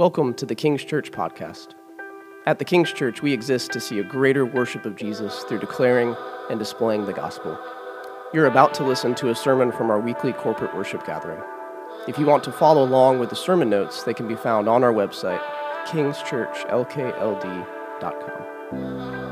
Welcome to the King's Church podcast. At the King's Church, we exist to see a greater worship of Jesus through declaring and displaying the gospel. You're about to listen to a sermon from our weekly corporate worship gathering. If you want to follow along with the sermon notes, they can be found on our website, kingschurchlkld.com.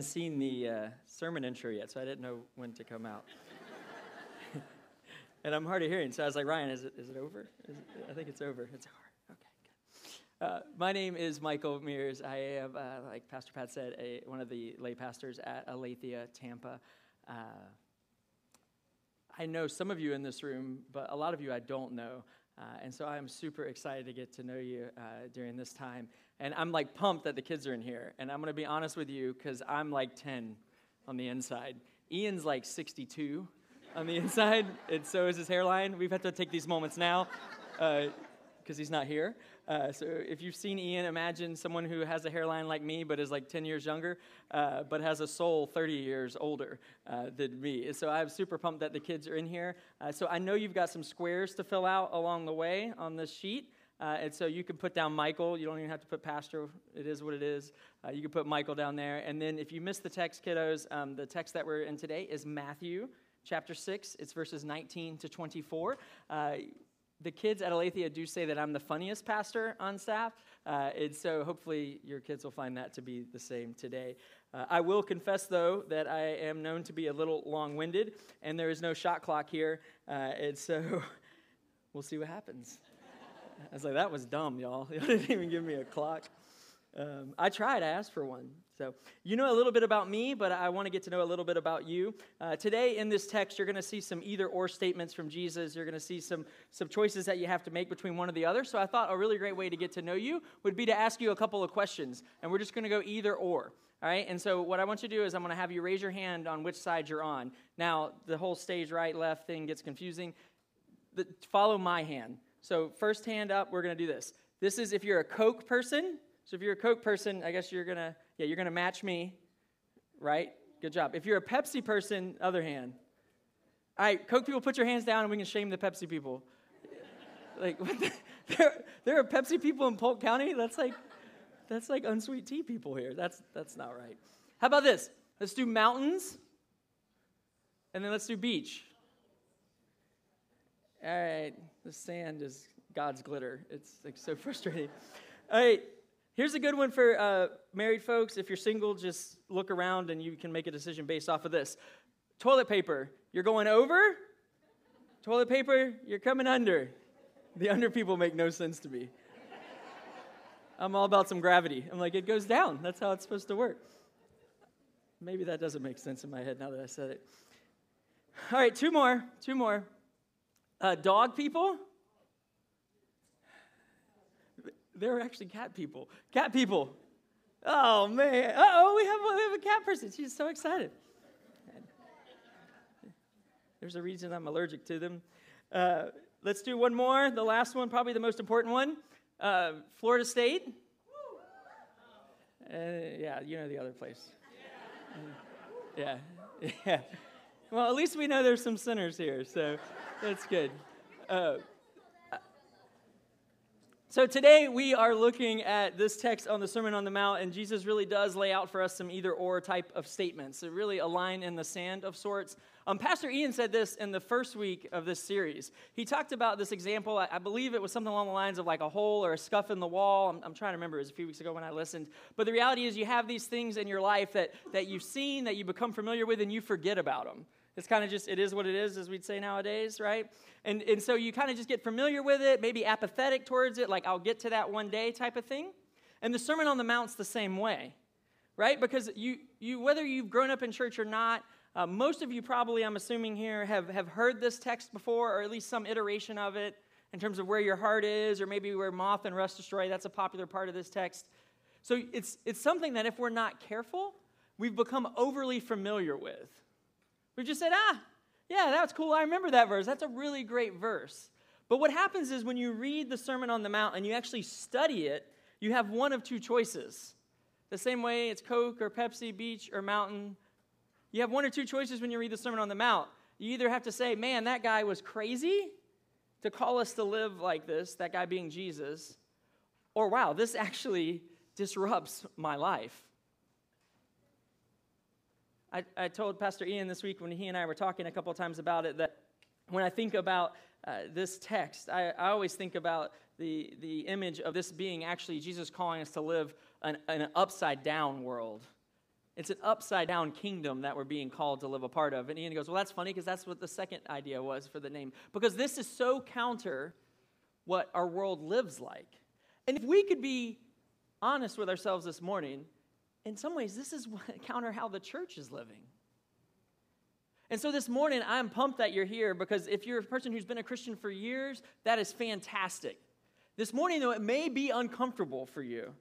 Seen the sermon intro yet, so I didn't know when to come out. And I'm hard of hearing, so I was like, Ryan, is it over? I think it's over. It's hard. Okay, good. My name is Michael Mears. I am, like Pastor Pat said, one of the lay pastors at Alathea, Tampa. I know some of you in this room, but a lot of you I don't know. And so I'm super excited to get to know you during this time. And I'm like pumped that the kids are in here. And I'm going to be honest with you because I'm like 10 on the inside. Ian's like 62 on the inside. And so is his hairline. We've had to take these moments now because he's not here. So if you've seen Ian, imagine someone who has a hairline like me but is like 10 years younger, but has a soul 30 years older than me. So I'm super pumped that the kids are in here. So I know you've got some squares to fill out along the way on this sheet. And so you can put down Michael. You don't even have to put pastor. It is what it is. You can put Michael down there. And then if you missed the text, kiddos, the text that we're in today is Matthew chapter 6. It's verses 19 to 24. The kids at Aletheia do say that I'm the funniest pastor on staff, and so hopefully your kids will find that to be the same today. I will confess, though, that I am known to be a little long-winded, and there is no shot clock here, and so we'll see what happens. I was like, that was dumb, y'all. Y'all didn't even give me a clock. I tried. I asked for one. So you know a little bit about me, but I want to get to know a little bit about you. Today in this text, you're going to see some either-or statements from Jesus. You're going to see some choices that you have to make between one or the other. So I thought a really great way to get to know you would be to ask you a couple of questions, and we're just going to go either-or. All right, and so what I want you to do is I'm going to have you raise your hand on which side you're on. Now, the whole stage right-left thing gets confusing. Follow my hand. So first hand up, we're going to do this. This is if you're a Coke person. So if you're a Coke person, I guess you're gonna match me, right? Good job. If you're a Pepsi person, other hand. All right, Coke people, put your hands down, and we can shame the Pepsi people. Like, what the, there are Pepsi people in Polk County. That's like unsweet tea people here. That's not right. How about this? Let's do mountains, and then let's do beach. All right, the sand is God's glitter. It's like so frustrating. All right. Here's a good one for married folks. If you're single, just look around and you can make a decision based off of this. Toilet paper, you're going over. Toilet paper, you're coming under. The under people make no sense to me. I'm all about some gravity. I'm like, it goes down. That's how it's supposed to work. Maybe that doesn't make sense in my head now that I said it. All right, two more. Dog people. There are actually cat people. Cat people. Oh, man. Uh-oh, we have a cat person. She's so excited. There's a reason I'm allergic to them. Let's do one more. The last one, probably the most important one. Florida State. Yeah, you know the other place. Yeah. Well, at least we know there's some sinners here, so that's good. So today we are looking at this text on the Sermon on the Mount, and Jesus really does lay out for us some either-or type of statements. So really a line in the sand of sorts. Pastor Ian said this in the first week of this series. He talked about this example. I believe it was something along the lines of like a hole or a scuff in the wall. I'm trying to remember. It was a few weeks ago when I listened. But the reality is you have these things in your life that you've seen, that you become familiar with, and you forget about them. It's kind of just, it is what it is, as we'd say nowadays, right? And so you kind of just get familiar with it, maybe apathetic towards it, like I'll get to that one day type of thing. And the Sermon on the Mount's the same way, right? Because you whether you've grown up in church or not, most of you probably, I'm assuming here, have heard this text before, or at least some iteration of it in terms of where your heart is, or maybe where moth and rust destroy. That's a popular part of this text. So it's something that if we're not careful, we've become overly familiar with. We just said, yeah, that's cool. I remember that verse. That's a really great verse. But what happens is when you read the Sermon on the Mount and you actually study it, you have one of two choices. The same way it's Coke or Pepsi, beach or mountain. You have one or two choices when you read the Sermon on the Mount. You either have to say, man, that guy was crazy to call us to live like this, that guy being Jesus, or wow, this actually disrupts my life. I told Pastor Ian this week when he and I were talking a couple of times about it that when I think about this text, I always think about the image of this being actually Jesus calling us to live an upside-down world. It's an upside-down kingdom that we're being called to live a part of. And Ian goes, well, that's funny because that's what the second idea was for the name. Because this is so counter what our world lives like. And if we could be honest with ourselves this morning, in some ways, this is counter how the church is living. And so this morning, I'm pumped that you're here because if you're a person who's been a Christian for years, that is fantastic. This morning, though, it may be uncomfortable for you.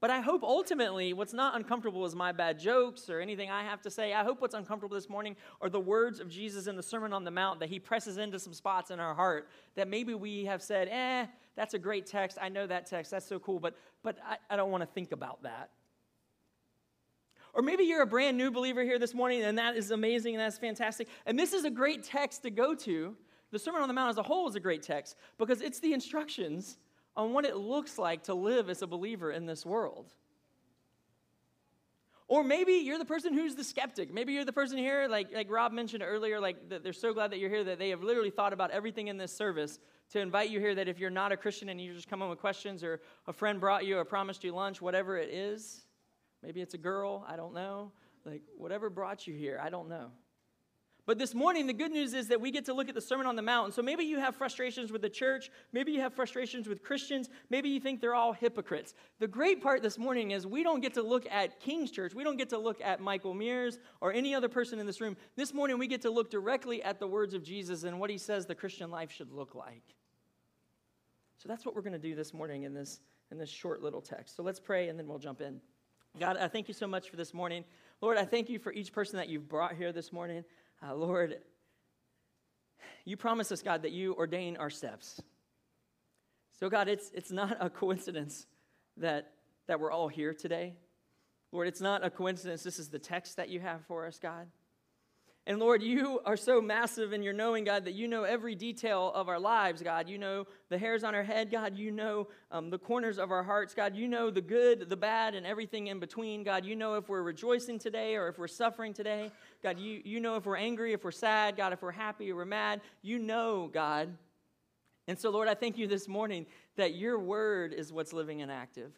But I hope ultimately what's not uncomfortable is my bad jokes or anything I have to say. I hope what's uncomfortable this morning are the words of Jesus in the Sermon on the Mount that he presses into some spots in our heart that maybe we have said, that's a great text. I know that text. That's so cool. But I don't want to think about that. Or maybe you're a brand new believer here this morning, and that is amazing, and that's fantastic. And this is a great text to go to. The Sermon on the Mount as a whole is a great text because it's the instructions on what it looks like to live as a believer in this world. Or maybe you're the person who's the skeptic. Maybe you're the person here, like Rob mentioned earlier, they're so glad that you're here that they have literally thought about everything in this service to invite you here, that if you're not a Christian and you're just coming with questions or a friend brought you or promised you lunch, whatever it is, maybe it's a girl, I don't know. Whatever brought you here, I don't know. But this morning, the good news is that we get to look at the Sermon on the Mount. And so maybe you have frustrations with the church. Maybe you have frustrations with Christians. Maybe you think they're all hypocrites. The great part this morning is we don't get to look at King's Church. We don't get to look at Michael Mears or any other person in this room. This morning, we get to look directly at the words of Jesus and what he says the Christian life should look like. So that's what we're going to do this morning in this short little text. So let's pray, and then we'll jump in. God, I thank you so much for this morning. Lord, I thank you for each person that you've brought here this morning. Lord, you promise us, God, that you ordain our steps. So, God, it's not a coincidence that we're all here today. Lord, it's not a coincidence this is the text that you have for us, God. And, Lord, you are so massive in your knowing, God, that you know every detail of our lives, God. You know the hairs on our head, God. You know the corners of our hearts, God. You know the good, the bad, and everything in between, God. You know if we're rejoicing today or if we're suffering today. God, you know if we're angry, if we're sad, God, if we're happy or we're mad. You know, God. And so, Lord, I thank you this morning that your word is what's living and active,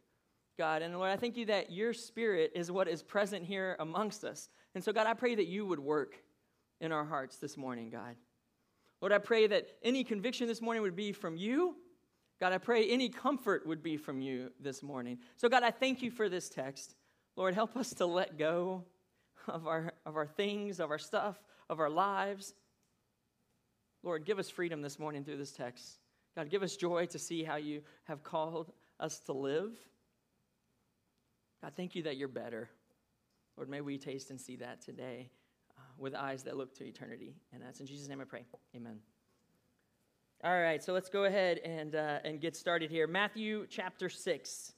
God. And, Lord, I thank you that your spirit is what is present here amongst us. And so, God, I pray that you would work in our hearts this morning, God. Lord, I pray that any conviction this morning would be from you. God, I pray any comfort would be from you this morning. So, God, I thank you for this text. Lord, help us to let go of our things, of our stuff, of our lives. Lord, give us freedom this morning through this text. God, give us joy to see how you have called us to live. God, thank you that you're better. Lord, may we taste and see that today, with eyes that look to eternity. And that's in Jesus' name I pray. Amen. All right, so let's go ahead and get started here. Matthew chapter 6,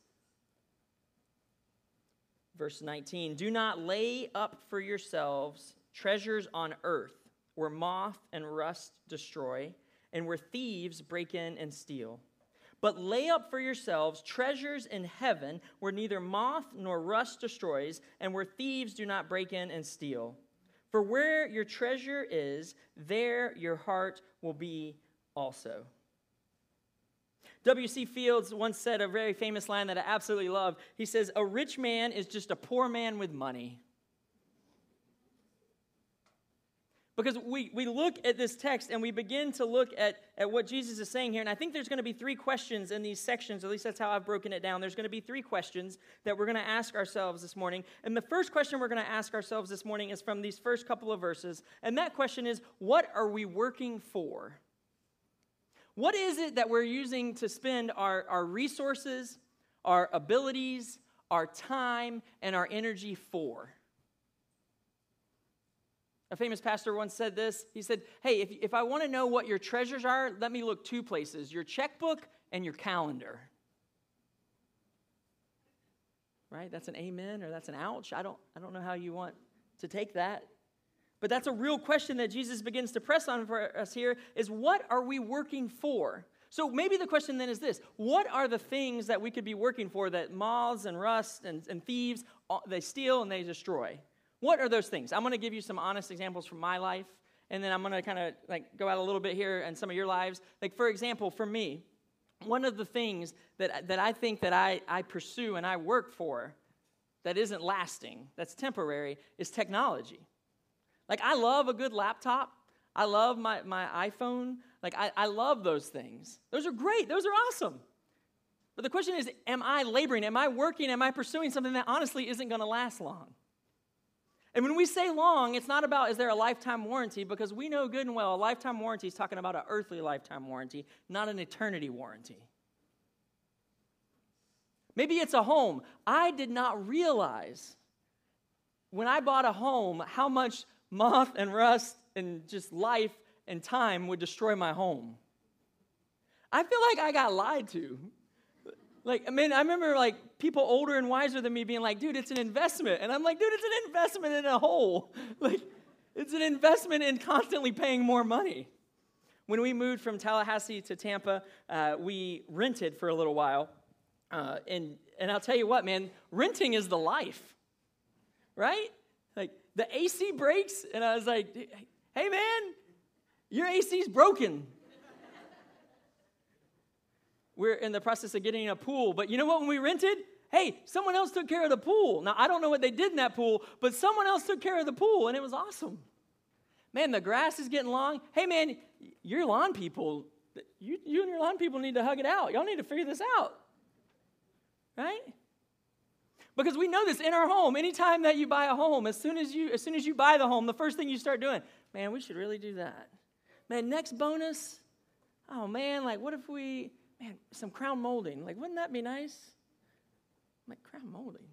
verse 19. Do not lay up for yourselves treasures on earth, where moth and rust destroy, and where thieves break in and steal. But lay up for yourselves treasures in heaven, where neither moth nor rust destroys, and where thieves do not break in and steal. For where your treasure is, there your heart will be also. W.C. Fields once said a very famous line that I absolutely love. He says, a rich man is just a poor man with money. Because we look at this text and we begin to look at what Jesus is saying here. And I think there's going to be three questions in these sections. At least that's how I've broken it down. There's going to be three questions that we're going to ask ourselves this morning. And the first question we're going to ask ourselves this morning is from these first couple of verses. And that question is, what are we working for? What is it that we're using to spend our resources, our abilities, our time, and our energy for? A famous pastor once said this. He said, hey, if I want to know what your treasures are, let me look two places, your checkbook and your calendar. right? That's an amen or that's an ouch. I don't know how you want to take that. But that's a real question that Jesus begins to press on for us here is what are we working for? So maybe the question then is this. What are the things that we could be working for that moths and rust and thieves, they steal and they destroy? What are those things? I'm going to give you some honest examples from my life, and then I'm going to kind of like go out a little bit here and some of your lives. Like, for example, for me, one of the things that I think that I pursue and I work for that isn't lasting, that's temporary, is technology. Like, I love a good laptop. I love my iPhone. Like, I love those things. Those are great. Those are awesome. But the question is, am I laboring? Am I working? Am I pursuing something that honestly isn't going to last long? And when we say long, it's not about is there a lifetime warranty, because we know good and well a lifetime warranty is talking about an earthly lifetime warranty, not an eternity warranty. Maybe it's a home. I did not realize when I bought a home how much moth and rust and just life and time would destroy my home. I feel like I got lied to. Like, I mean, I remember, like, people older and wiser than me being like, dude, it's an investment. And I'm like, dude, it's an investment in a hole. Like, it's an investment in constantly paying more money. When we moved from Tallahassee to Tampa, we rented for a little while. And I'll tell you what, man, renting is the life, right? Like, the AC breaks, and I was like, hey, man, your AC's broken. We're in the process of getting a pool, but you know what, when we rented, hey, someone else took care of the pool. Now, I don't know what they did in that pool, but someone else took care of the pool, and it was awesome. Man, the grass is getting long. Hey, man, your lawn people, you and your lawn people need to hug it out. Y'all need to figure this out, right? Because we know this in our home. Anytime that you buy a home, as soon as you buy the home, the first thing you start doing, man, we should really do that. Man, next bonus, oh, man, like, what if we... Man, some crown molding. Like, wouldn't that be nice? Like, crown molding.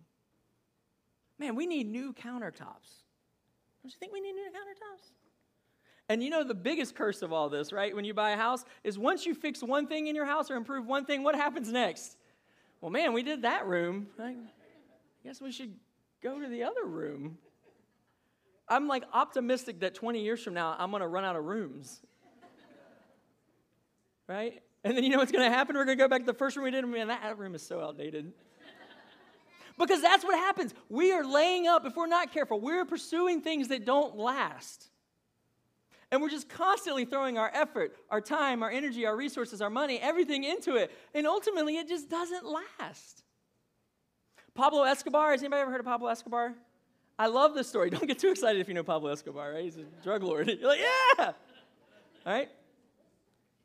Man, we need new countertops. Don't you think we need new countertops? And you know the biggest curse of all this, right, when you buy a house, is once you fix one thing in your house or improve one thing, what happens next? Well, man, we did that room. I guess we should go to the other room. I'm, like, optimistic that 20 years from now, I'm going to run out of rooms. Right? And then you know what's going to happen? We're going to go back to the first room we did, and man, that room is so outdated. Because that's what happens. We are laying up, if we're not careful, we're pursuing things that don't last. And we're just constantly throwing our effort, our time, our energy, our resources, our money, everything into it. And ultimately, it just doesn't last. Pablo Escobar, has anybody ever heard of Pablo Escobar? I love this story. Don't get too excited if you know Pablo Escobar, right? He's a drug lord. You're like, yeah! All right?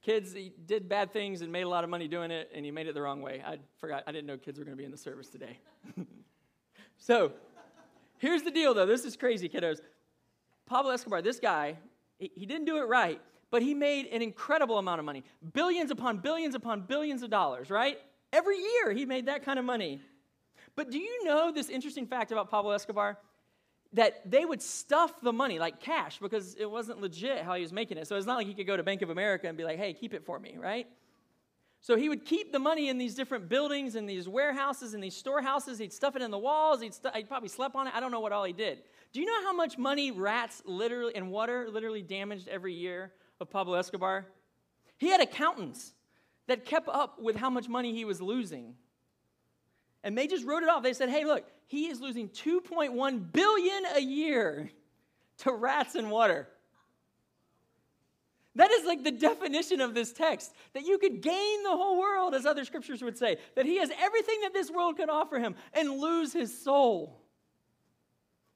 Kids, he did bad things and made a lot of money doing it, and he made it the wrong way. I forgot. I didn't know kids were going to be in the service today. So here's the deal, though. This is crazy, kiddos. Pablo Escobar, this guy, he didn't do it right, but he made an incredible amount of money. Billions upon billions upon billions of dollars, right? Every year he made that kind of money. But do you know this interesting fact about Pablo Escobar? That they would stuff the money, like cash, because it wasn't legit how he was making it. So it's not like he could go to Bank of America and be like, hey, keep it for me, right? So he would keep the money in these different buildings, in these warehouses, in these storehouses. He'd stuff it in the walls. He'd probably slept on it. I don't know what all he did. Do you know how much money rats literally and water literally damaged every year of Pablo Escobar? He had accountants that kept up with how much money he was losing. And they just wrote it off. They said, hey, look, he is losing $2.1 billion a year to rats and water. That is like the definition of this text, that you could gain the whole world, as other scriptures would say, that he has everything that this world could offer him and lose his soul.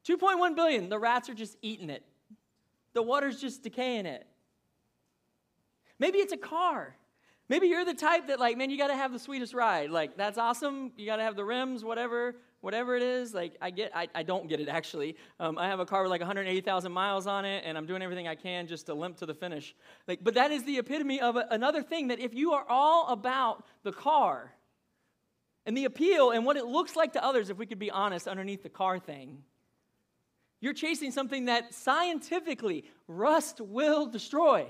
$2.1 billion, the rats are just eating it. The water's just decaying it. Maybe it's a car. Maybe you're the type that, like, man, you got to have the sweetest ride. Like, that's awesome. You got to have the rims, whatever it is. Like, I don't get it, actually. I have a car with, like, 180,000 miles on it, and I'm doing everything I can just to limp to the finish. Like, but that is the epitome of another thing, that if you are all about the car and the appeal and what it looks like to others, if we could be honest, underneath the car thing, you're chasing something that scientifically rust will destroy.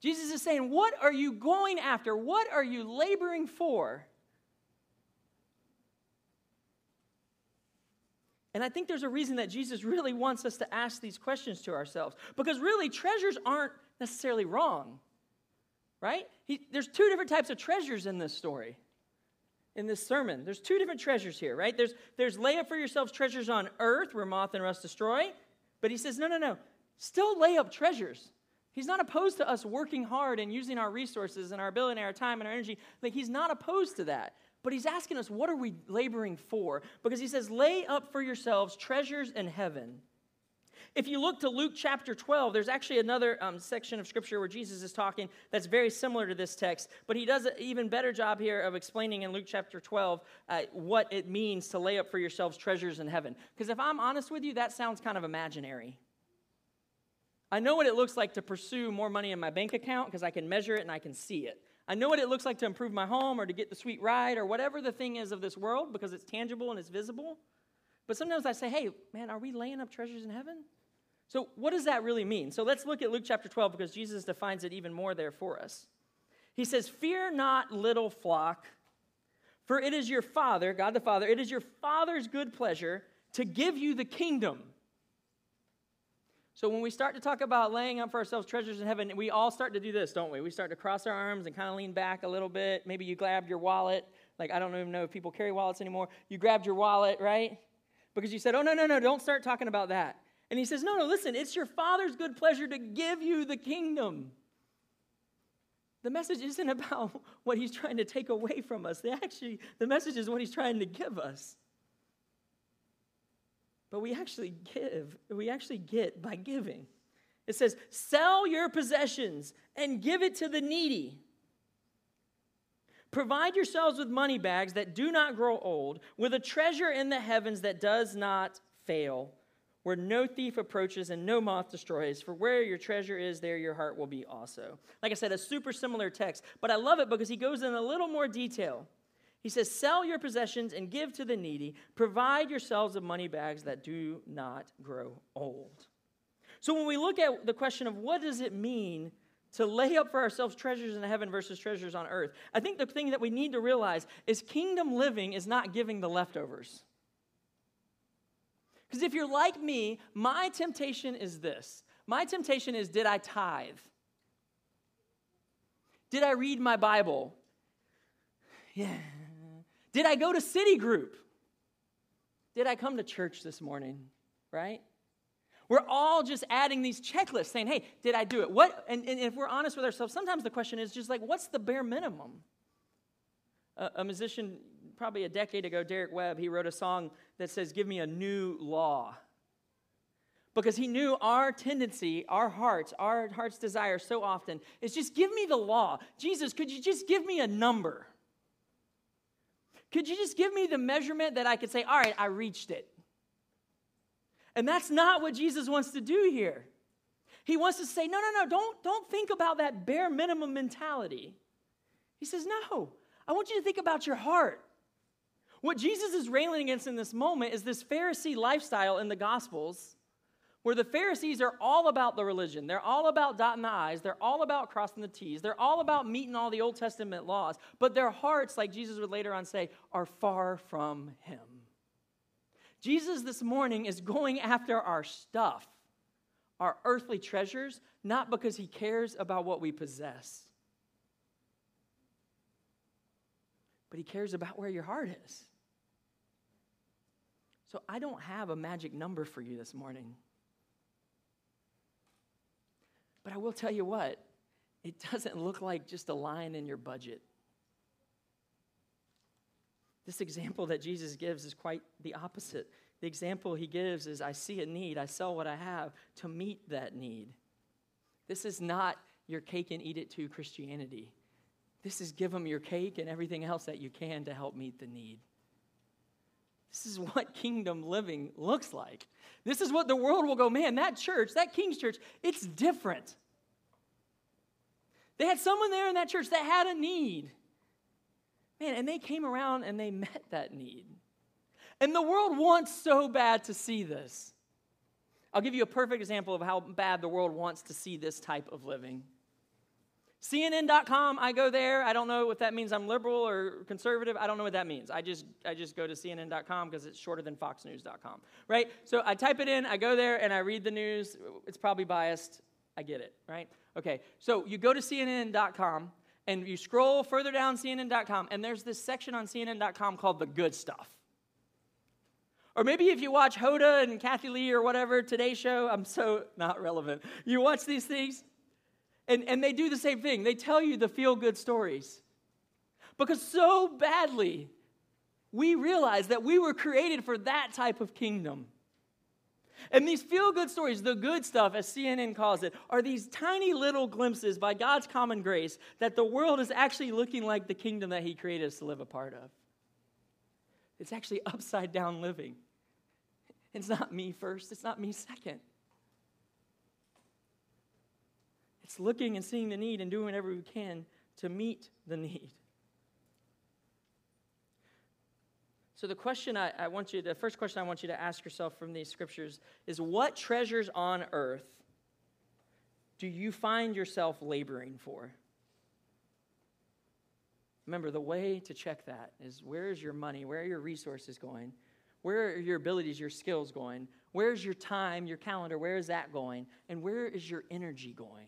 Jesus is saying, what are you going after? What are you laboring for? And I think there's a reason that Jesus really wants us to ask these questions to ourselves, because really treasures aren't necessarily wrong, right? There's two different types of treasures in this story, in this sermon. There's two different treasures here, right? There's lay up for yourselves treasures on earth where moth and rust destroy, but he says, no, still lay up treasures. He's not opposed to us working hard and using our resources and our ability and our time and our energy. Like, he's not opposed to that. But he's asking us, what are we laboring for? Because he says, lay up for yourselves treasures in heaven. If you look to Luke chapter 12, there's actually another section of Scripture where Jesus is talking that's very similar to this text. But he does an even better job here of explaining in Luke chapter 12 what it means to lay up for yourselves treasures in heaven. Because if I'm honest with you, that sounds kind of imaginary. I know what it looks like to pursue more money in my bank account because I can measure it and I can see it. I know what it looks like to improve my home or to get the sweet ride or whatever the thing is of this world because it's tangible and it's visible. But sometimes I say, hey, man, are we laying up treasures in heaven? So what does that really mean? So let's look at Luke chapter 12 because Jesus defines it even more there for us. He says, fear not, little flock, for it is your Father, God the Father, it is your Father's good pleasure to give you the kingdom. So when we start to talk about laying up for ourselves treasures in heaven, we all start to do this, don't we? We start to cross our arms and kind of lean back a little bit. Maybe you grabbed your wallet. Like, I don't even know if people carry wallets anymore. You grabbed your wallet, right? Because you said, oh, no, don't start talking about that. And he says, no, listen, it's your Father's good pleasure to give you the kingdom. The message isn't about what he's trying to take away from us. Actually, the message is what he's trying to give us. But we actually get by giving. It says, sell your possessions and give it to the needy. Provide yourselves with money bags that do not grow old, with a treasure in the heavens that does not fail, where no thief approaches and no moth destroys. For where your treasure is, there your heart will be also. Like I said, a super similar text, but I love it because he goes in a little more detail. He says, sell your possessions and give to the needy. Provide yourselves with money bags that do not grow old. So when we look at the question of what does it mean to lay up for ourselves treasures in heaven versus treasures on earth, I think the thing that we need to realize is kingdom living is not giving the leftovers. Because if you're like me, my temptation is this. My temptation is, did I tithe? Did I read my Bible? Yeah. Did I go to City Group? Did I come to church this morning, right? We're all just adding these checklists saying, hey, did I do it? What? And if we're honest with ourselves, sometimes the question is just like, what's the bare minimum? A musician probably a decade ago, Derek Webb, he wrote a song that says, give me a new law. Because he knew our tendency, our heart's desire so often is just give me the law. Jesus, could you just give me a number? Could you just give me the measurement that I could say, all right, I reached it? And that's not what Jesus wants to do here. He wants to say, no, don't think about that bare minimum mentality. He says, no, I want you to think about your heart. What Jesus is railing against in this moment is this Pharisee lifestyle in the Gospels, where the Pharisees are all about the religion. They're all about dotting the I's. They're all about crossing the T's. They're all about meeting all the Old Testament laws. But their hearts, like Jesus would later on say, are far from him. Jesus this morning is going after our stuff, our earthly treasures, not because he cares about what we possess, but he cares about where your heart is. So I don't have a magic number for you this morning. But I will tell you what, it doesn't look like just a line in your budget. This example that Jesus gives is quite the opposite. The example he gives is, I see a need, I sell what I have to meet that need. This is not your cake and eat it too Christianity. This is give them your cake and everything else that you can to help meet the need. This is what kingdom living looks like. This is what the world will go, man, that church, that King's Church, it's different. They had someone there in that church that had a need. Man, and they came around and they met that need. And the world wants so bad to see this. I'll give you a perfect example of how bad the world wants to see this type of living. CNN.com, I go there. I don't know if that means I'm liberal or conservative. I don't know what that means. I just go to CNN.com because it's shorter than FoxNews.com, right? So I type it in, I go there, and I read the news. It's probably biased. I get it, right? Okay, so you go to CNN.com, and you scroll further down CNN.com, and there's this section on CNN.com called The Good Stuff. Or maybe if you watch Hoda and Kathy Lee or whatever, Today Show, I'm so not relevant. You watch these things, and they do the same thing. They tell you the feel-good stories. Because so badly, we realize that we were created for that type of kingdom. And these feel-good stories, the good stuff, as CNN calls it, are these tiny little glimpses by God's common grace that the world is actually looking like the kingdom that He created us to live a part of. It's actually upside-down living. It's not me first. It's not me second. It's looking and seeing the need and doing whatever we can to meet the need. So the question the first question I want you to ask yourself from these scriptures is, what treasures on earth do you find yourself laboring for? Remember, the way to check that is, where is your money? Where are your resources going? Where are your abilities, your skills going? Where is your time, your calendar? Where is that going? And where is your energy going?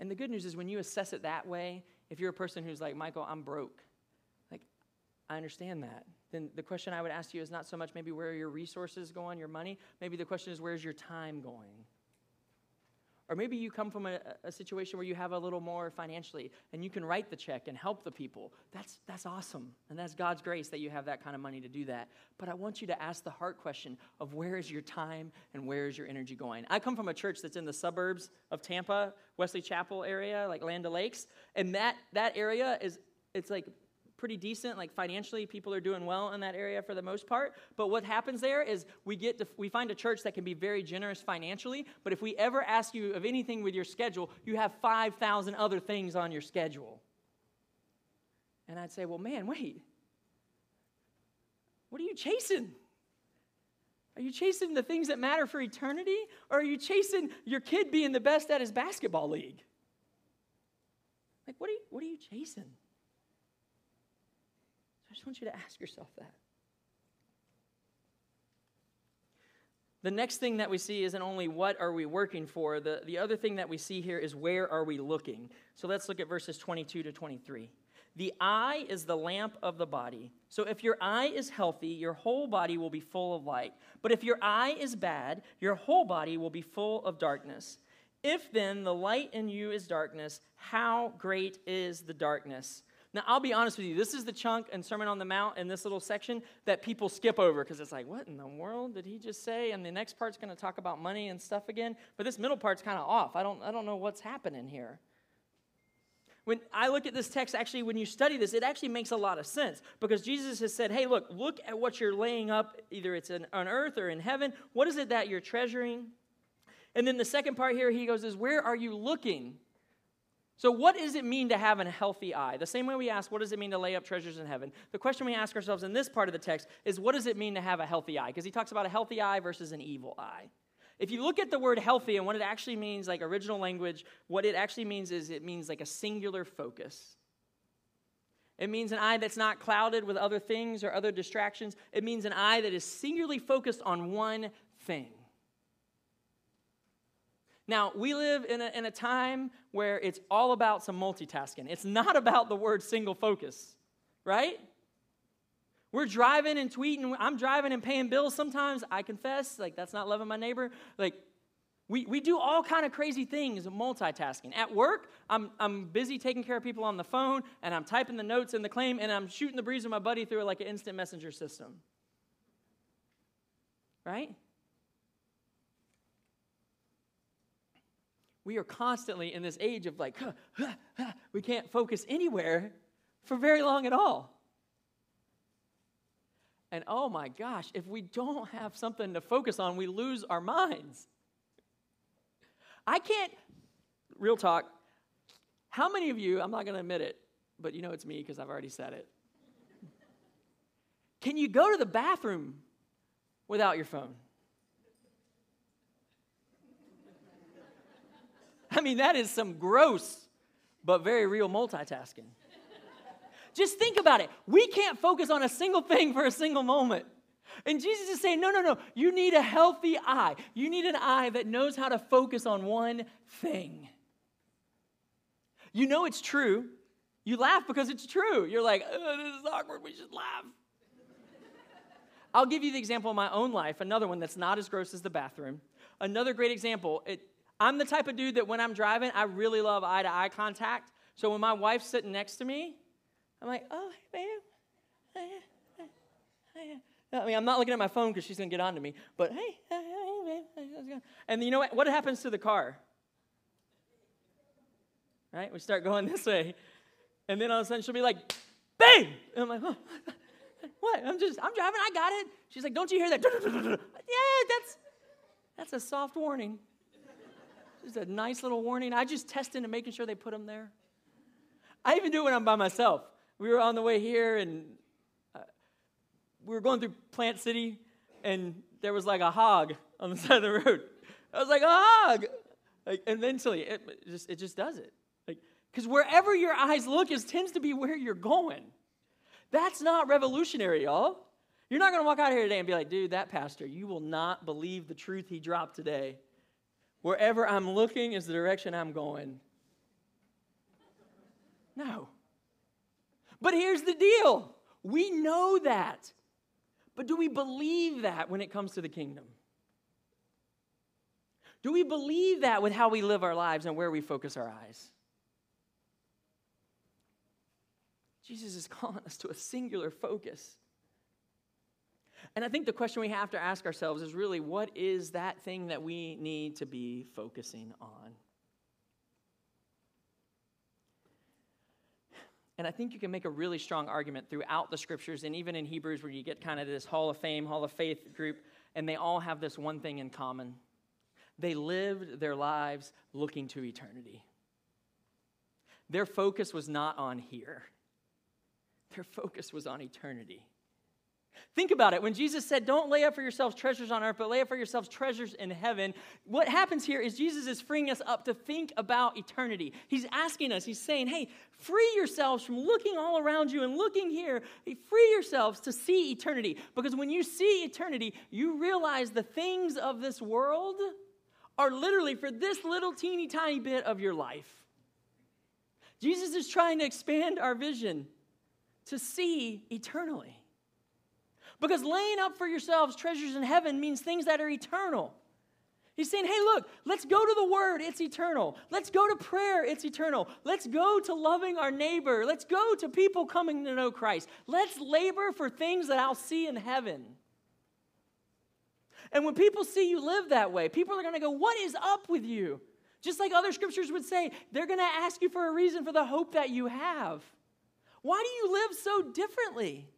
And the good news is, when you assess it that way, if you're a person who's like, Michael, I'm broke, like, I understand that. Then the question I would ask you is not so much maybe where are your resources going, your money. Maybe the question is, where's your time going? Or maybe you come from a situation where you have a little more financially, and you can write the check and help the people. That's awesome, and that's God's grace that you have that kind of money to do that. But I want you to ask the heart question of, where is your time and where is your energy going? I come from a church that's in the suburbs of Tampa, Wesley Chapel area, like Land O'Lakes, and that area is, it's like pretty decent, like financially people are doing well in that area for the most part. But what happens there is we find a church that can be very generous financially, but if we ever ask you of anything with your schedule, you have 5,000 other things on your schedule. And I'd say, well, man, wait. What are you chasing? Are you chasing the things that matter for eternity? Or are you chasing your kid being the best at his basketball league? Like, what are you chasing? I just want you to ask yourself that. The next thing that we see isn't only what are we working for. The other thing that we see here is, where are we looking? So let's look at verses 22 to 23. The eye is the lamp of the body. So if your eye is healthy, your whole body will be full of light. But if your eye is bad, your whole body will be full of darkness. If then the light in you is darkness, how great is the darkness? Now, I'll be honest with you, this is the chunk in Sermon on the Mount in this little section that people skip over because it's like, what in the world did he just say? And the next part's going to talk about money and stuff again, but this middle part's kind of off. I don't know what's happening here. When I look at this text, actually, when you study this, it actually makes a lot of sense because Jesus has said, hey, look at what you're laying up, either it's on earth or in heaven. What is it that you're treasuring? And then the second part here, he goes, is where are you looking? So what does it mean to have a healthy eye? The same way we ask, what does it mean to lay up treasures in heaven? The question we ask ourselves in this part of the text is, what does it mean to have a healthy eye? Because he talks about a healthy eye versus an evil eye. If you look at the word healthy and what it actually means, like original language, what it actually means is, it means like a singular focus. It means an eye that's not clouded with other things or other distractions. It means an eye that is singularly focused on one thing. Now, we live in a time where it's all about some multitasking. It's not about the word single focus, right? We're driving and tweeting. I'm driving and paying bills sometimes. I confess, like, that's not loving my neighbor. Like, we do all kind of crazy things multitasking. At work, I'm busy taking care of people on the phone, and I'm typing the notes and the claim, and I'm shooting the breeze with my buddy through, like, an instant messenger system. Right? We are constantly in this age of like, we can't focus anywhere for very long at all. And oh my gosh, if we don't have something to focus on, we lose our minds. I can't, real talk, how many of you, I'm not going to admit it, but you know it's me because I've already said it. Can you go to the bathroom without your phone? I mean, that is some gross but very real multitasking. Just think about it. We can't focus on a single thing for a single moment. And Jesus is saying, no. You need a healthy eye. You need an eye that knows how to focus on one thing. You know it's true. You laugh because it's true. You're like, oh, this is awkward. We should laugh. I'll give you the example of my own life, another one that's not as gross as the bathroom. Another great example, I'm the type of dude that when I'm driving, I really love eye-to-eye contact. So when my wife's sitting next to me, I'm like, oh, hey, babe. Hey. I mean, I'm not looking at my phone because she's going to get on to me. But, hey, babe. And you know what? What happens to the car? Right? We start going this way. And then all of a sudden she'll be like, babe. And I'm like, oh, what? I'm driving. I got it. She's like, don't you hear that? Yeah, that's a soft warning. Just a nice little warning. I just test into making sure they put them there. I even do it when I'm by myself. We were on the way here, and we were going through Plant City, and there was like a hog on the side of the road. I was like, a hog! Like, and eventually, it just does it. Because wherever your eyes look tends to be where you're going. That's not revolutionary, y'all. You're not going to walk out here today and be like, dude, that pastor, you will not believe the truth he dropped today. Wherever I'm looking is the direction I'm going. No. But here's the deal. We know that. But do we believe that when it comes to the kingdom? Do we believe that with how we live our lives and where we focus our eyes? Jesus is calling us to a singular focus. And I think the question we have to ask ourselves is really, what is that thing that we need to be focusing on? And I think you can make a really strong argument throughout the scriptures, and even in Hebrews, where you get kind of this Hall of Fame, Hall of Faith group, and they all have this one thing in common. They lived their lives looking to eternity. Their focus was not on here. Their focus was on eternity. Think about it. When Jesus said, don't lay up for yourselves treasures on earth, but lay up for yourselves treasures in heaven, what happens here is Jesus is freeing us up to think about eternity. He's asking us, he's saying, hey, free yourselves from looking all around you and looking here. Free yourselves to see eternity. Because when you see eternity, you realize the things of this world are literally for this little teeny tiny bit of your life. Jesus is trying to expand our vision to see eternally. Because laying up for yourselves treasures in heaven means things that are eternal. He's saying, hey, look, let's go to the Word, it's eternal. Let's go to prayer, it's eternal. Let's go to loving our neighbor. Let's go to people coming to know Christ. Let's labor for things that I'll see in heaven. And when people see you live that way, people are going to go, what is up with you? Just like other scriptures would say, they're going to ask you for a reason for the hope that you have. Why do you live so differently?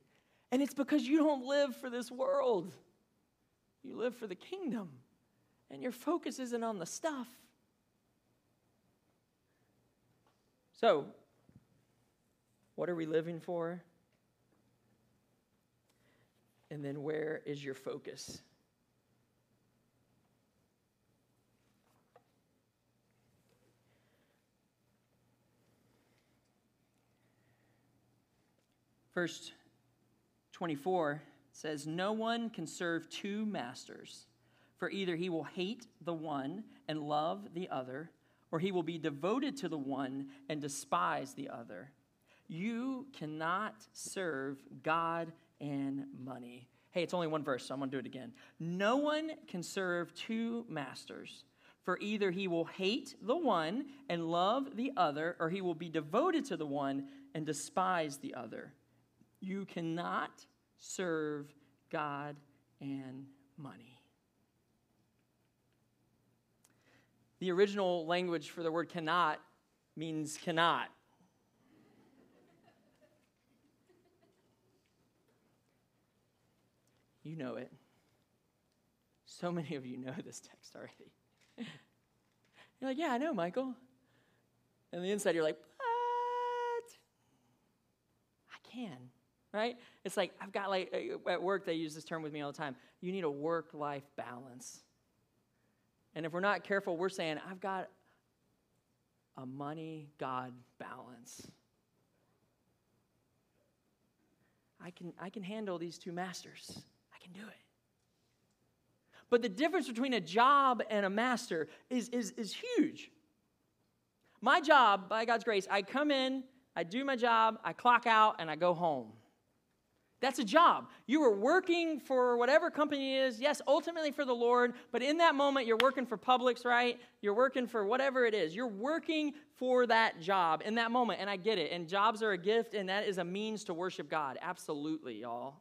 And it's because you don't live for this world. You live for the kingdom. And your focus isn't on the stuff. So, what are we living for? And then where is your focus? Verse 24 says, no one can serve two masters, for either he will hate the one and love the other, or he will be devoted to the one and despise the other. You cannot serve God and money. Hey, it's only one verse, so I'm going to do it again. No one can serve two masters, for either he will hate the one and love the other, or he will be devoted to the one and despise the other. You cannot serve God and money. The original language for the word cannot means cannot. You know it. So many of you know this text already. You're like, yeah, I know, Michael. And on the inside, you're like, what? I can. Right? It's like, I've got, like, at work, they use this term with me all the time. You need a work-life balance. And if we're not careful, we're saying, I've got a money-God balance. I can handle these two masters. I can do it. But the difference between a job and a master is huge. My job, by God's grace, I come in, I do my job, I clock out, and I go home. That's a job. You are working for whatever company it is, yes, ultimately for the Lord, but in that moment, you're working for Publix, right? You're working for whatever it is. You're working for that job in that moment, and I get it. And jobs are a gift, and that is a means to worship God. Absolutely, y'all.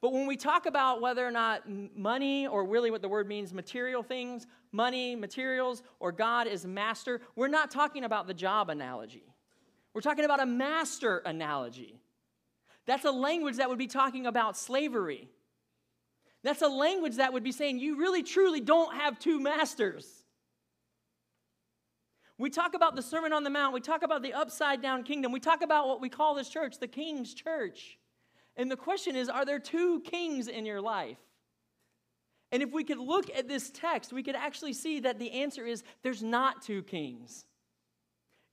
But when we talk about whether or not money, or really what the word means, material things, money, materials, or God is master, we're not talking about the job analogy. We're talking about a master analogy. That's a language that would be talking about slavery. That's a language that would be saying you really truly don't have two masters. We talk about the Sermon on the Mount. We talk about the upside down kingdom. We talk about what we call this church, the King's Church. And the question is, are there two kings in your life? And if we could look at this text, we could actually see that the answer is there's not two kings.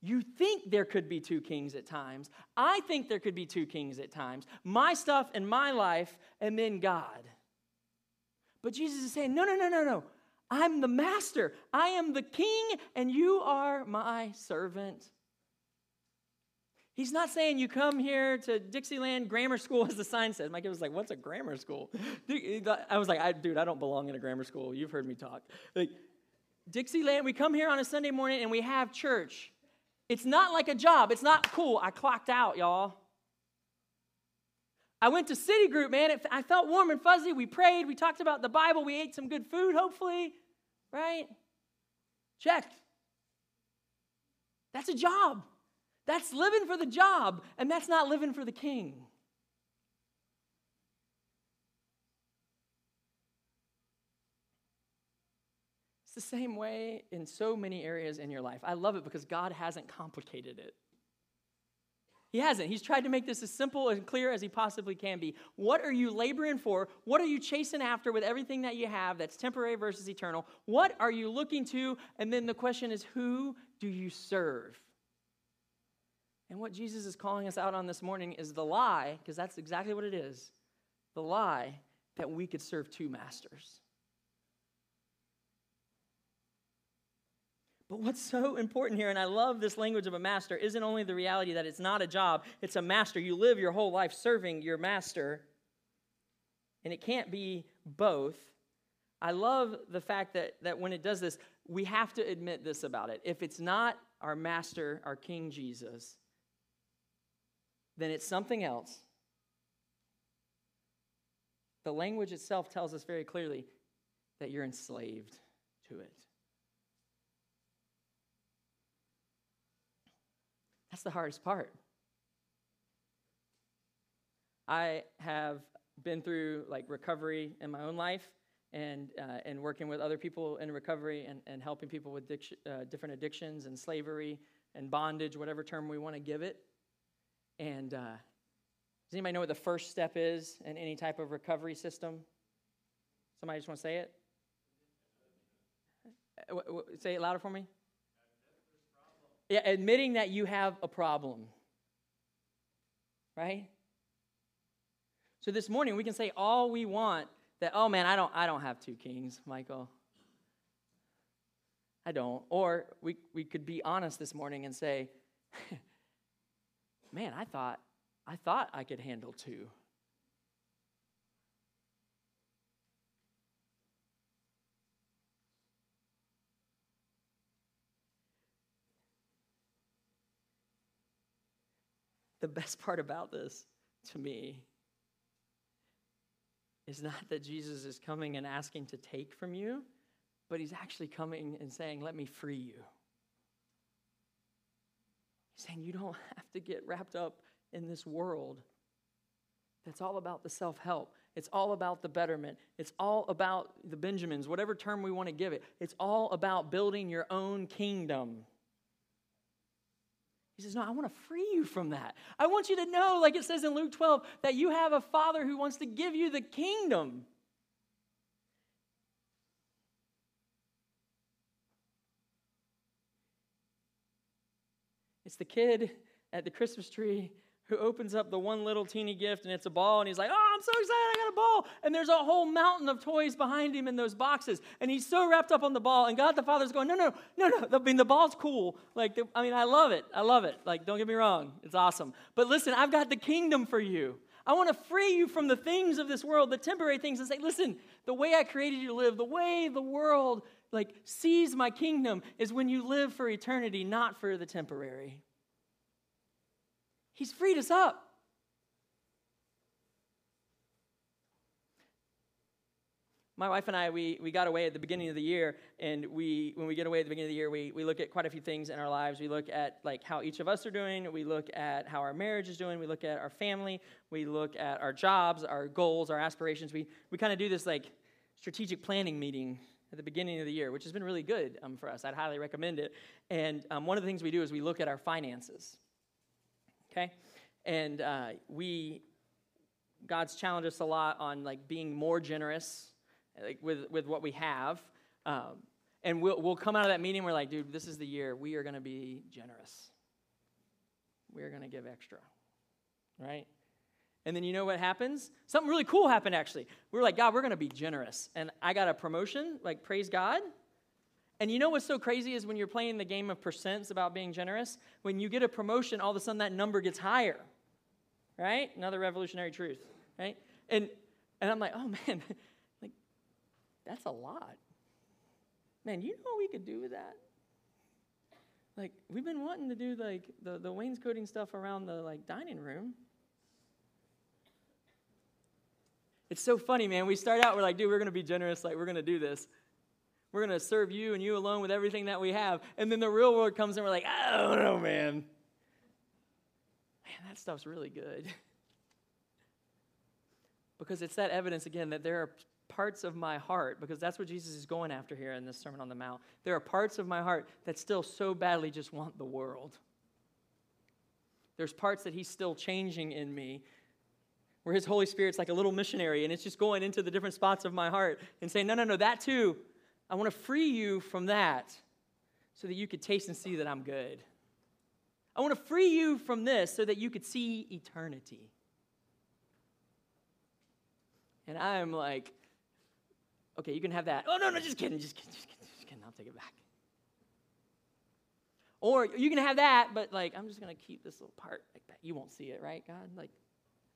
You think there could be two kings at times. I think there could be two kings at times. My stuff and my life, and then God. But Jesus is saying, no. I'm the master. I am the king, and you are my servant. He's not saying you come here to Dixieland Grammar School, as the sign says. My kid was like, what's a grammar school? I was like, dude, I don't belong in a grammar school. You've heard me talk. Like, Dixieland, we come here on a Sunday morning, and we have church. It's not like a job. It's not cool. I clocked out, y'all. I went to Citigroup, man. I felt warm and fuzzy. We prayed. We talked about the Bible. We ate some good food, hopefully. Right? Check. That's a job. That's living for the job, and that's not living for the king. It's the same way in so many areas in your life. I love it because God hasn't complicated it. He hasn't. He's tried to make this as simple and clear as he possibly can be. What are you laboring for? What are you chasing after with everything that you have that's temporary versus eternal? What are you looking to? And then the question is, who do you serve? And what Jesus is calling us out on this morning is the lie, because that's exactly what it is, the lie that we could serve two masters. But what's so important here, and I love this language of a master, isn't only the reality that it's not a job, it's a master. You live your whole life serving your master, and it can't be both. I love the fact that when it does this, we have to admit this about it. If it's not our master, our King Jesus, then it's something else. The language itself tells us very clearly that you're enslaved to it. That's the hardest part. I have been through like recovery in my own life and working with other people in recovery and helping people with different addictions and slavery and bondage, whatever term we want to give it. And does anybody know what the first step is in any type of recovery system? Somebody just want to say it? Say it louder for me. Yeah, admitting that you have a problem, right? So this morning we can say all we want that, oh man, I don't have two kings, Michael. I don't. Or we could be honest this morning and say, man, I thought I could handle two. The best part about this, to me, is not that Jesus is coming and asking to take from you, but he's actually coming and saying, let me free you. He's saying you don't have to get wrapped up in this world that's all about the self-help. It's all about the betterment. It's all about the Benjamins, whatever term we want to give it. It's all about building your own kingdom. He says, no, I want to free you from that. I want you to know, like it says in Luke 12, that you have a father who wants to give you the kingdom. It's the kid at the Christmas tree who opens up the one little teeny gift, and it's a ball, and he's like, oh, I'm so excited, I got a ball. And there's a whole mountain of toys behind him in those boxes, and he's so wrapped up on the ball, and God the Father's going, no, I mean, the ball's cool. Like, I love it. Like, don't get me wrong. It's awesome. But listen, I've got the kingdom for you. I want to free you from the things of this world, the temporary things, and say, listen, the way I created you to live, the way the world, like, sees my kingdom is when you live for eternity, not for the temporary. He's freed us up. My wife and I, we got away at the beginning of the year, and when we get away at the beginning of the year, we look at quite a few things in our lives. We look at like how each of us are doing. We look at how our marriage is doing. We look at our family. We look at our jobs, our goals, our aspirations. We kind of do this like strategic planning meeting at the beginning of the year, which has been really good for us. I'd highly recommend it. And one of the things we do is we look at our finances. Okay, and God's challenged us a lot on like being more generous, like with what we have, and we'll come out of that meeting. We're like, dude, this is the year we are going to be generous. We're going to give extra, right? And then you know what happens? Something really cool happened actually. We were like, God, we're going to be generous, and I got a promotion. Like, praise God. And you know what's so crazy is when you're playing the game of percents about being generous, when you get a promotion, all of a sudden that number gets higher, right? Another revolutionary truth, right? And I'm like, oh, man, like that's a lot. Man, you know what we could do with that? Like, we've been wanting to do, like, the wainscoting stuff around the, like, dining room. It's so funny, man. We start out, we're like, dude, we're going to be generous. Like, we're going to do this. We're going to serve you and you alone with everything that we have. And then the real world comes in, we're like, I don't know, man. Man, that stuff's really good. Because it's that evidence, again, that there are parts of my heart, because that's what Jesus is going after here in this Sermon on the Mount. There are parts of my heart that still so badly just want the world. There's parts that he's still changing in me, where his Holy Spirit's like a little missionary, and it's just going into the different spots of my heart and saying, no, that too. I want to free you from that so that you could taste and see that I'm good. I want to free you from this so that you could see eternity. And I'm like, okay, you can have that. Oh, no, just kidding. I'll take it back. Or you can have that, but like, I'm just going to keep this little part like that. You won't see it, right, God? Like,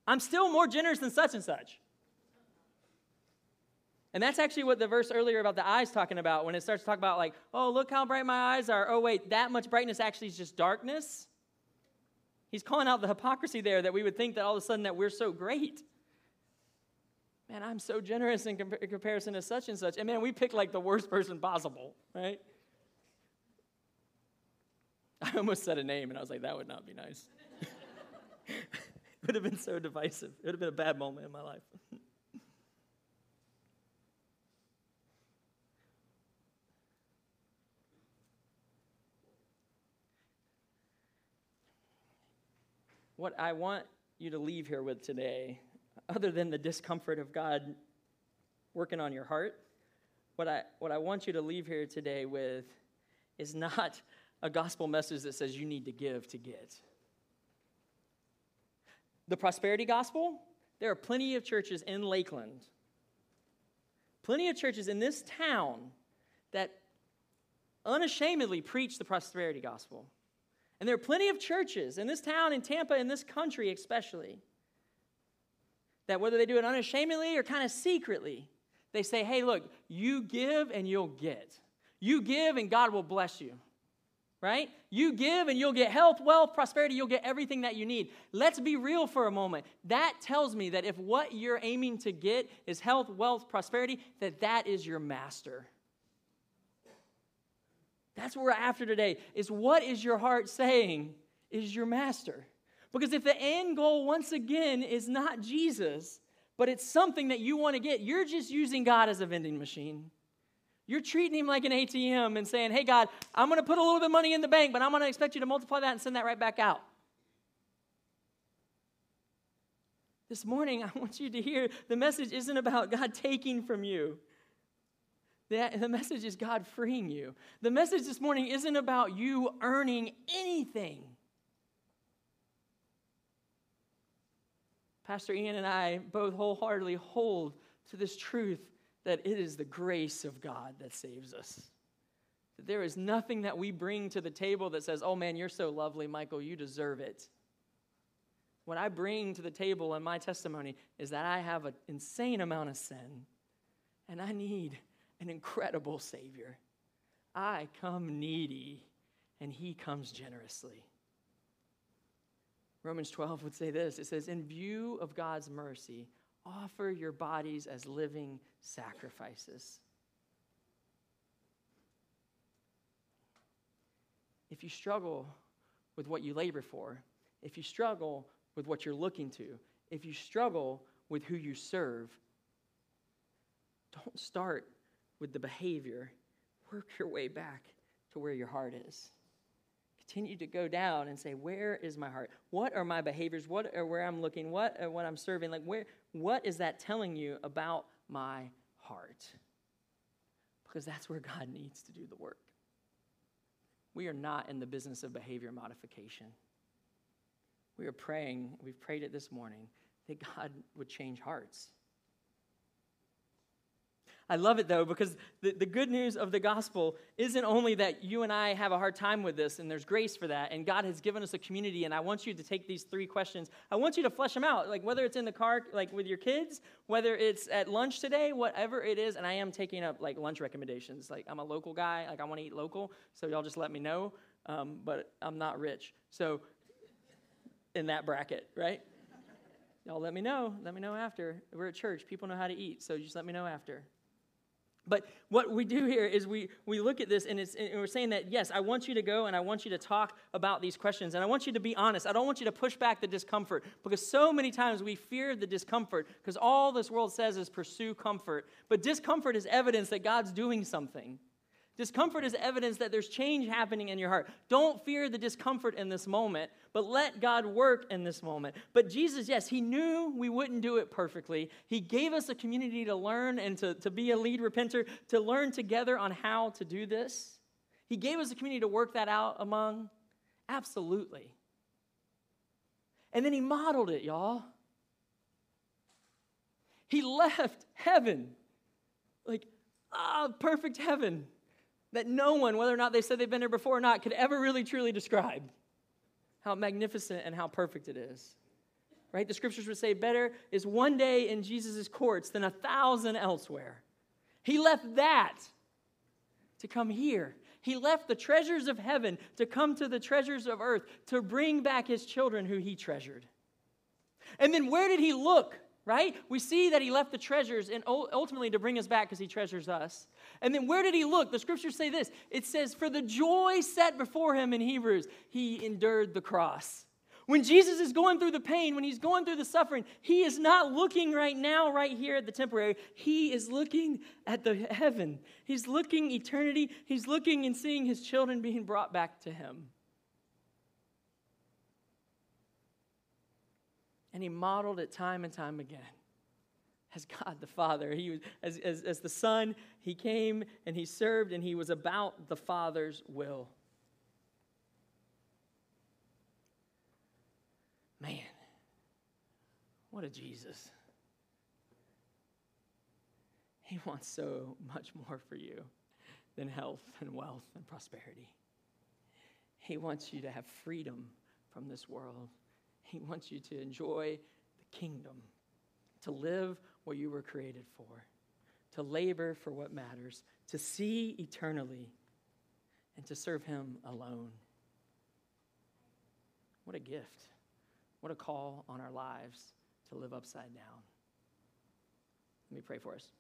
I'm still more generous than such and such. And that's actually what the verse earlier about the eyes talking about, when it starts to talk about like, oh, look how bright my eyes are. Oh, wait, that much brightness actually is just darkness. He's calling out the hypocrisy there, that we would think that all of a sudden that we're so great. Man, I'm so generous in comparison to such and such. And man, we pick like the worst person possible, right? I almost said a name and I was like, that would not be nice. It would have been so divisive. It would have been a bad moment in my life. What I want you to leave here with today, other than the discomfort of God working on your heart, what I want you to leave here today with is not a gospel message that says you need to give to get. The prosperity gospel, there are plenty of churches in Lakeland, plenty of churches in this town that unashamedly preach the prosperity gospel. And there are plenty of churches in this town, in Tampa, in this country especially, that whether they do it unashamedly or kind of secretly, they say, hey, look, you give and you'll get. You give and God will bless you, right? You give and you'll get health, wealth, prosperity. You'll get everything that you need. Let's be real for a moment. That tells me that if what you're aiming to get is health, wealth, prosperity, that is your master. That's what we're after today, is what is your heart saying is your master? Because if the end goal, once again, is not Jesus, but it's something that you want to get, you're just using God as a vending machine. You're treating him like an ATM and saying, hey, God, I'm going to put a little bit of money in the bank, but I'm going to expect you to multiply that and send that right back out. This morning, I want you to hear the message isn't about God taking from you. The message is God freeing you. The message this morning isn't about you earning anything. Pastor Ian and I both wholeheartedly hold to this truth that it is the grace of God that saves us. That there is nothing that we bring to the table that says, oh man, you're so lovely, Michael, you deserve it. What I bring to the table in my testimony is that I have an insane amount of sin, and I need an incredible Savior. I come needy, and He comes generously. Romans 12 would say this. It says, in view of God's mercy, offer your bodies as living sacrifices. If you struggle with what you labor for, if you struggle with what you're looking to, if you struggle with who you serve, don't start with the behavior. Work your way back to where your heart is. Continue to go down and say, where is my heart? What are my behaviors? What are where I'm looking? What are what I'm serving? Like, where? What is that telling you about my heart? Because that's where God needs to do the work. We are not in the business of behavior modification. We are praying, we've prayed it this morning, that God would change hearts. I love it, though, because the good news of the gospel isn't only that you and I have a hard time with this, and there's grace for that, and God has given us a community, and I want you to take these three questions. I want you to flesh them out, like whether it's in the car, like with your kids, whether it's at lunch today, whatever it is, and I am taking up, like, lunch recommendations. Like, I'm a local guy, like, I want to eat local, so y'all just let me know, but I'm not rich, so in that bracket, right? Y'all let me know after. We're at church, people know how to eat, so just let me know after. But what we do here is we look at this, and we're saying that, yes, I want you to go, and I want you to talk about these questions, and I want you to be honest. I don't want you to push back the discomfort, because so many times we fear the discomfort, because all this world says is pursue comfort. But discomfort is evidence that God's doing something. Discomfort is evidence that there's change happening in your heart. Don't fear the discomfort in this moment, but let God work in this moment. But Jesus, yes, He knew we wouldn't do it perfectly. He gave us a community to learn and to be a lead repenter, to learn together on how to do this. He gave us a community to work that out among. Absolutely. And then He modeled it, y'all. He left heaven, like, perfect heaven, that no one, whether or not they said they've been there before or not, could ever really truly describe how magnificent and how perfect it is, right? The scriptures would say better is one day in Jesus' courts than 1,000 elsewhere. He left that to come here. He left the treasures of heaven to come to the treasures of earth to bring back His children who He treasured. And then where did He look? Right? We see that He left the treasures and ultimately to bring us back because He treasures us. And then where did He look? The scriptures say this. It says, for the joy set before Him in Hebrews, He endured the cross. When Jesus is going through the pain, when He's going through the suffering, He is not looking right now, right here at the temporary. He is looking at the heaven. He's looking eternity. He's looking and seeing His children being brought back to Him. And He modeled it time and time again. As God the Father, He was, as the Son, He came and He served and He was about the Father's will. Man, what a Jesus. He wants so much more for you than health and wealth and prosperity. He wants you to have freedom from this world. He wants you to enjoy the kingdom, to live what you were created for, to labor for what matters, to see eternally, and to serve Him alone. What a gift. What a call on our lives to live upside down. Let me pray for us.